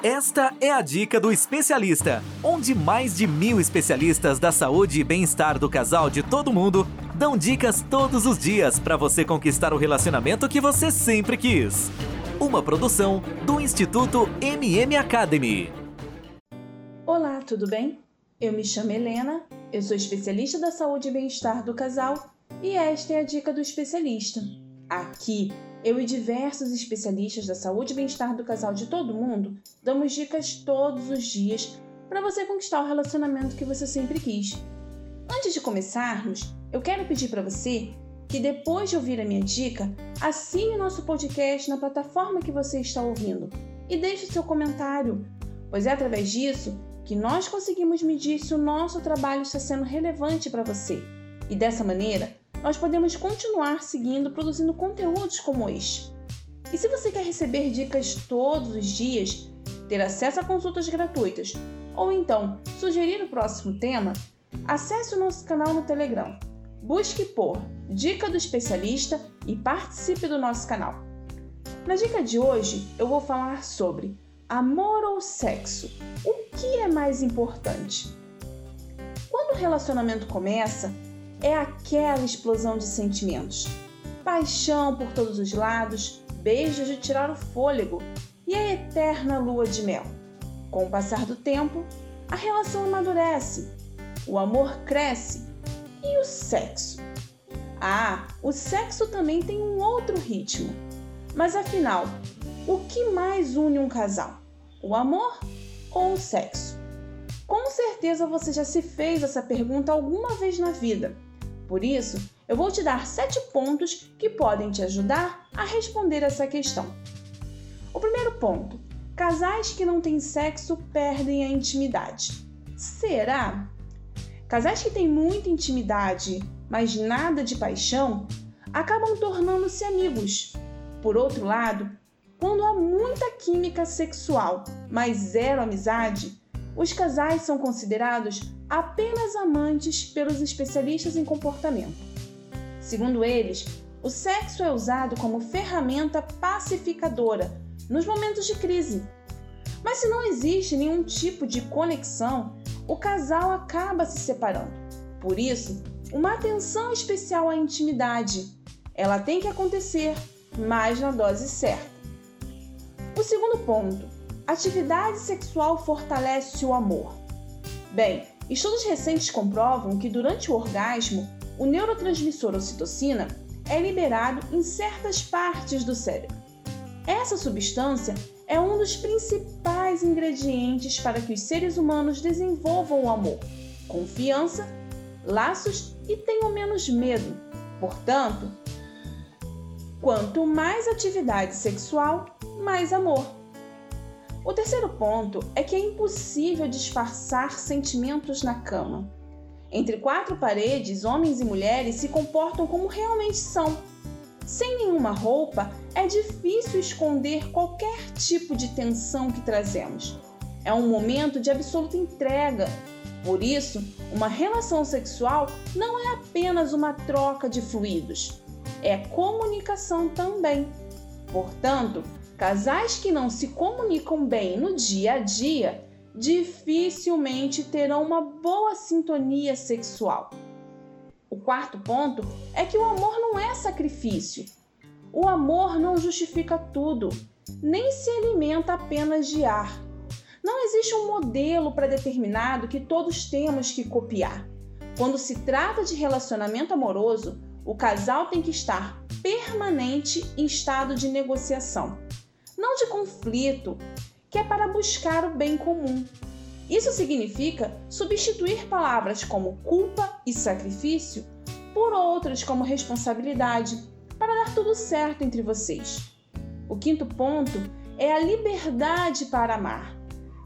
Esta é a Dica do Especialista, onde mais de 1000 especialistas da saúde e bem-estar do casal de todo mundo dão dicas todos os dias para você conquistar o relacionamento que você sempre quis. Uma produção do Instituto MM Academy. Olá, tudo bem? Eu me chamo Helena, eu sou especialista da saúde e bem-estar do casal e esta é a Dica do Especialista. Aqui, eu e diversos especialistas da saúde e bem-estar do casal de todo mundo damos dicas todos os dias para você conquistar o relacionamento que você sempre quis. Antes de começarmos, eu quero pedir para você que depois de ouvir a minha dica, assine o nosso podcast na plataforma que você está ouvindo e deixe o seu comentário, pois é através disso que nós conseguimos medir se o nosso trabalho está sendo relevante para você. E dessa maneira, nós podemos continuar produzindo conteúdos como este. E se você quer receber dicas todos os dias, ter acesso a consultas gratuitas, ou então sugerir o próximo tema, acesse o nosso canal no Telegram. Busque por Dica do Especialista e participe do nosso canal. Na dica de hoje, eu vou falar sobre amor ou sexo. O que é mais importante? Quando o relacionamento começa, é aquela explosão de sentimentos, paixão por todos os lados, beijos de tirar o fôlego e a eterna lua de mel. Com o passar do tempo, a relação amadurece, o amor cresce e o sexo. O sexo também tem um outro ritmo. Mas afinal, o que mais une um casal? O amor ou o sexo? Com certeza você já se fez essa pergunta alguma vez na vida. Por isso, eu vou te dar 7 pontos que podem te ajudar a responder essa questão. O primeiro ponto: casais que não têm sexo perdem a intimidade. Será? Casais que têm muita intimidade, mas nada de paixão, acabam tornando-se amigos. Por outro lado, quando há muita química sexual, mas zero amizade, os casais são considerados apenas amantes pelos especialistas em comportamento. Segundo eles, o sexo é usado como ferramenta pacificadora nos momentos de crise. Mas se não existe nenhum tipo de conexão, o casal acaba se separando. Por isso, uma atenção especial à intimidade. Ela tem que acontecer, mas na dose certa. O segundo ponto: atividade sexual fortalece o amor. Bem, estudos recentes comprovam que durante o orgasmo, o neurotransmissor ocitocina é liberado em certas partes do cérebro. Essa substância é um dos principais ingredientes para que os seres humanos desenvolvam o amor, confiança, laços e tenham menos medo. Portanto, quanto mais atividade sexual, mais amor. O terceiro ponto é que é impossível disfarçar sentimentos na cama. Entre 4 paredes, homens e mulheres se comportam como realmente são. Sem nenhuma roupa, é difícil esconder qualquer tipo de tensão que trazemos. É um momento de absoluta entrega. Por isso, uma relação sexual não é apenas uma troca de fluidos, é comunicação também. Portanto, casais que não se comunicam bem no dia a dia dificilmente terão uma boa sintonia sexual. O quarto ponto é que o amor não é sacrifício. O amor não justifica tudo, nem se alimenta apenas de ar. Não existe um modelo pré-determinado que todos temos que copiar. Quando se trata de relacionamento amoroso, o casal tem que estar permanente em estado de negociação, não de conflito, que é para buscar o bem comum. Isso significa substituir palavras como culpa e sacrifício por outras como responsabilidade, para dar tudo certo entre vocês. O quinto ponto é a liberdade para amar.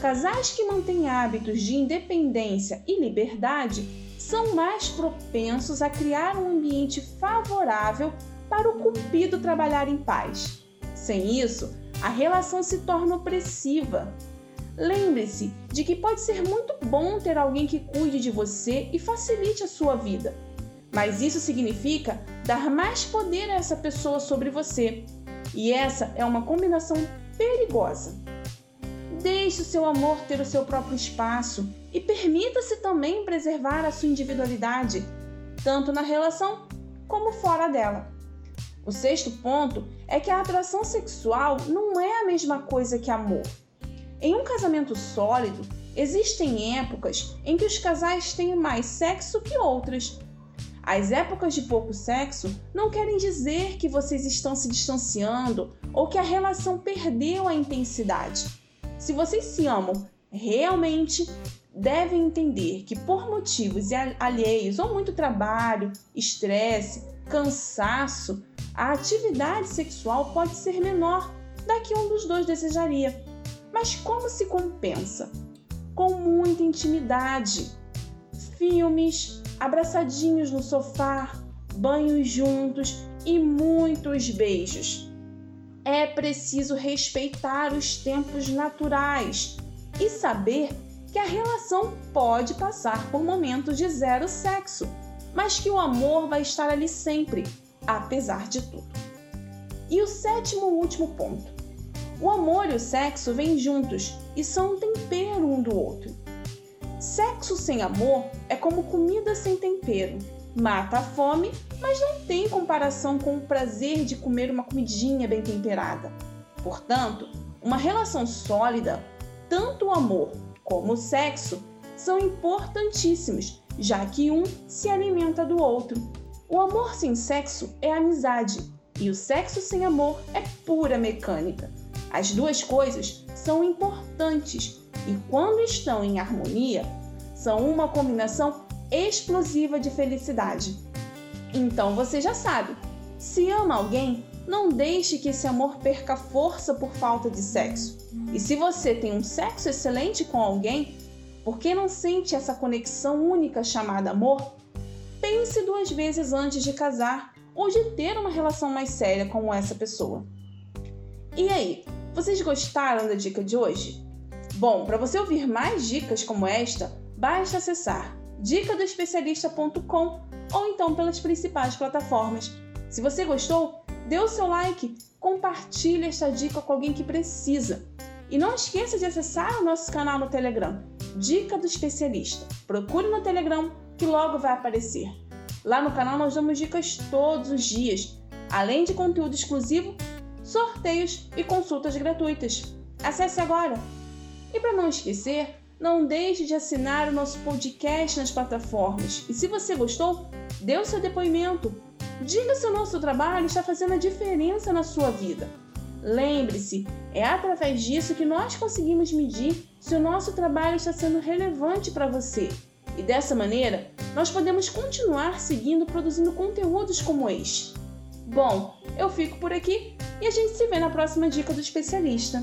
Casais que mantêm hábitos de independência e liberdade são mais propensos a criar um ambiente favorável para o cupido trabalhar em paz. Sem isso, a relação se torna opressiva. Lembre-se de que pode ser muito bom ter alguém que cuide de você e facilite a sua vida, mas isso significa dar mais poder a essa pessoa sobre você, e essa é uma combinação perigosa. Deixe o seu amor ter o seu próprio espaço e permita-se também preservar a sua individualidade, tanto na relação como fora dela. O sexto ponto é que a atração sexual não é a mesma coisa que amor. Em um casamento sólido, existem épocas em que os casais têm mais sexo que outras. As épocas de pouco sexo não querem dizer que vocês estão se distanciando ou que a relação perdeu a intensidade. Se vocês se amam realmente, devem entender que por motivos alheios ou muito trabalho, estresse, cansaço, a atividade sexual pode ser menor da que um dos dois desejaria. Mas como se compensa? Com muita intimidade, filmes, abraçadinhos no sofá, banhos juntos e muitos beijos. É preciso respeitar os tempos naturais e saber que a relação pode passar por momentos de zero sexo, mas que o amor vai estar ali sempre, apesar de tudo. E o sétimo e último ponto. O amor e o sexo vêm juntos e são um tempero um do outro. Sexo sem amor é como comida sem tempero. Mata a fome, mas não tem comparação com o prazer de comer uma comidinha bem temperada. Portanto, uma relação sólida, tanto o amor como o sexo, são importantíssimos, já que um se alimenta do outro. O amor sem sexo é amizade e o sexo sem amor é pura mecânica. As duas coisas são importantes e, quando estão em harmonia, são uma combinação explosiva de felicidade. Então você já sabe, se ama alguém, não deixe que esse amor perca força por falta de sexo. E se você tem um sexo excelente com alguém, por que não sente essa conexão única chamada amor? Pense 2 vezes antes de casar ou de ter uma relação mais séria com essa pessoa. E aí, vocês gostaram da dica de hoje? Bom, para você ouvir mais dicas como esta, basta acessar dicadoespecialista.com ou então pelas principais plataformas. Se você gostou, dê o seu like, compartilhe esta dica com alguém que precisa. E não esqueça de acessar o nosso canal no Telegram, Dica do Especialista. Procure no Telegram que logo vai aparecer. Lá no canal nós damos dicas todos os dias, além de conteúdo exclusivo, sorteios e consultas gratuitas. Acesse agora! E para não esquecer, não deixe de assinar o nosso podcast nas plataformas. E se você gostou, dê o seu depoimento. Diga se o nosso trabalho está fazendo a diferença na sua vida. Lembre-se, é através disso que nós conseguimos medir se o nosso trabalho está sendo relevante para você. E dessa maneira, nós podemos continuar seguindo produzindo conteúdos como este. Bom, eu fico por aqui e a gente se vê na próxima Dica do Especialista.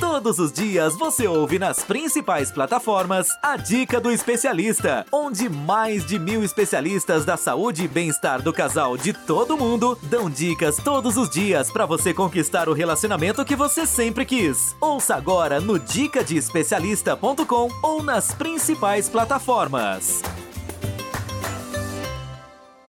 Todos os dias você ouve nas principais plataformas a Dica do Especialista, onde mais de 1000 especialistas da saúde e bem-estar do casal de todo mundo dão dicas todos os dias para você conquistar o relacionamento que você sempre quis. Ouça agora no dicadoespecialista.com ou nas principais plataformas.